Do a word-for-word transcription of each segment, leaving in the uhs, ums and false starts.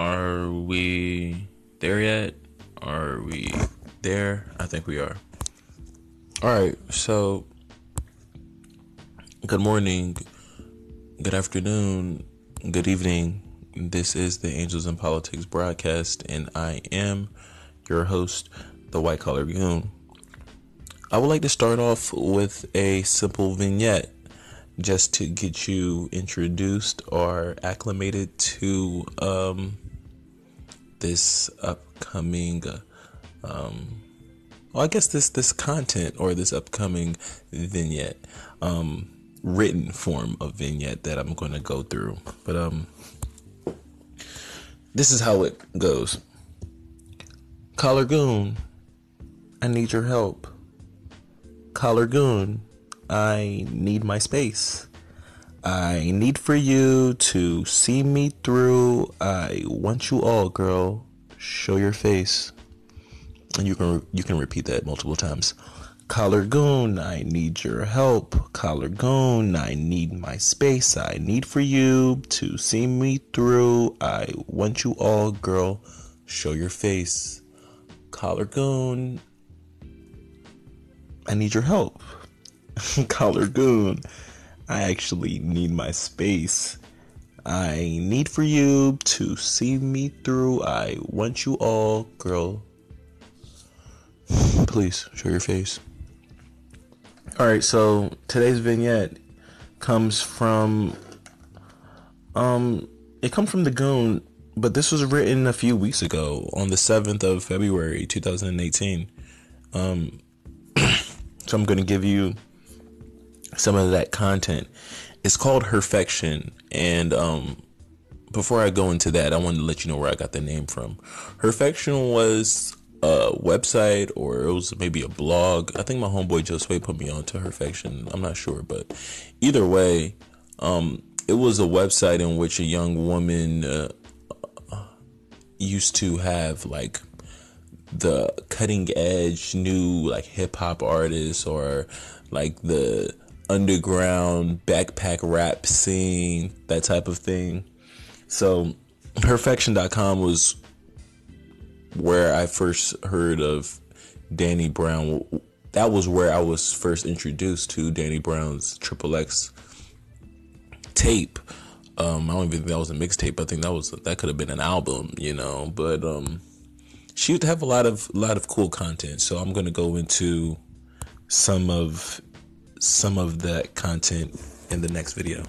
Are we there yet? Are we there? I think we are. All right. So, good morning, good afternoon, good evening. This is the Angels in Politics broadcast, and I am your host, the White Collar Goon. I would like to start off with a simple vignette just to get you introduced or acclimated to um, this upcoming, um, well, I guess this, this content or this upcoming vignette, um, written form of vignette that I'm going to go through. But, um, this is how it goes. Collar Goon, I need your help. Collar Goon, I need my space. I need for you to see me through. I want you all, girl. Show your face. And you can you can repeat that multiple times. Collar Goon, I need your help. Collar Goon, I need my space. I need for you to see me through. I want you all, girl. Show your face. Collar Goon, I need your help. Collar Goon, I actually need my space. I need for you to see me through. I want you all, girl. Please show your face. All right, so today's vignette comes from, um, it comes from the Goon, but this was written a few weeks ago on the seventh of February, two thousand eighteen. Um, so I'm going to give you some of that content. It's called Herfection, and um, before I go into that, I want to let you know where I got the name from. Herfection was a website, or it was maybe a blog. I think my homeboy Joe Sway put me on to Herfection. I'm not sure, but either way, um, it was a website in which a young woman uh, used to have like the cutting edge new like hip hop artists, or like the underground backpack rap scene, that type of thing. So Herfection dot com was where I first heard of Danny Brown. That was where I was first introduced to Danny Brown's Triple X tape. Um, I don't even think that was a mixtape. I think that was that could have been an album, you know. But um, she would have a lot of a lot of cool content. So I'm gonna go into some of some of that content in the next video.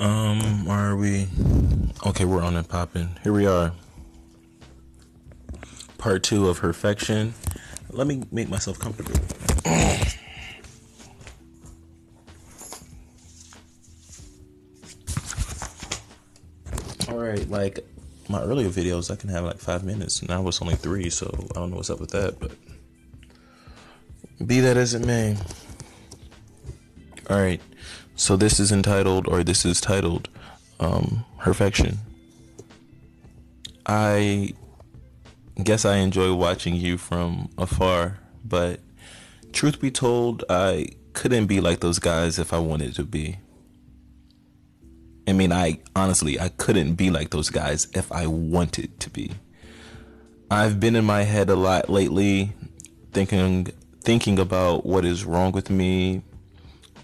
Um, are we? Okay, we're on and popping. Here we are. Part two of Herfection. Let me make myself comfortable. All right, like my earlier videos, I can have like five minutes. Now it's only three, so I don't know what's up with that. But be that as it may. All right. So this is entitled, or this is titled, um, Herfection. I guess I enjoy watching you from afar, but truth be told, I couldn't be like those guys if I wanted to be. I mean, I honestly, I couldn't be like those guys if I wanted to be. I've been in my head a lot lately, thinking, thinking about what is wrong with me,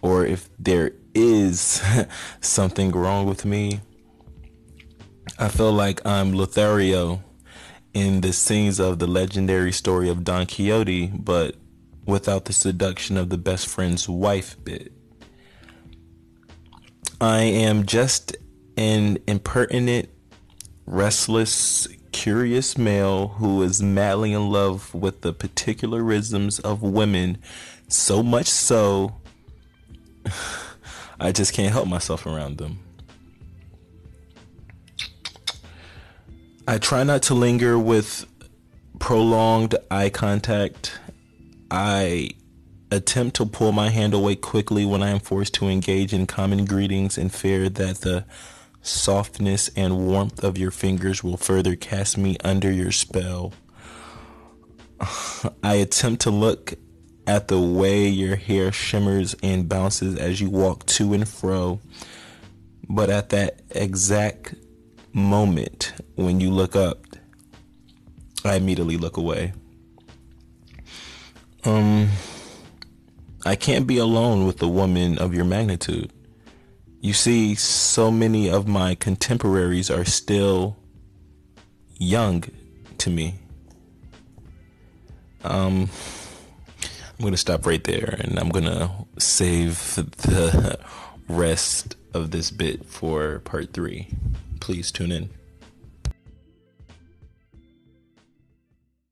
or if there is something wrong with me. I feel like I'm Lothario in the scenes of the legendary story of Don Quixote, but without the seduction of the best friend's wife bit. I am just an impertinent, restless, curious male who is madly in love with the particularisms of women, so much so I just can't help myself around them. I try not to linger with prolonged eye contact. I attempt to pull my hand away quickly when I am forced to engage in common greetings, in fear that the softness and warmth of your fingers will further cast me under your spell. I attempt to look at the way your hair shimmers and bounces as you walk to and fro. But at that exact moment when you look up, I immediately look away. Um, I can't be alone with a woman of your magnitude. You see, so many of my contemporaries are still young to me. Um, I'm going to stop right there, and I'm going to save the rest of this bit for part three. Please tune in.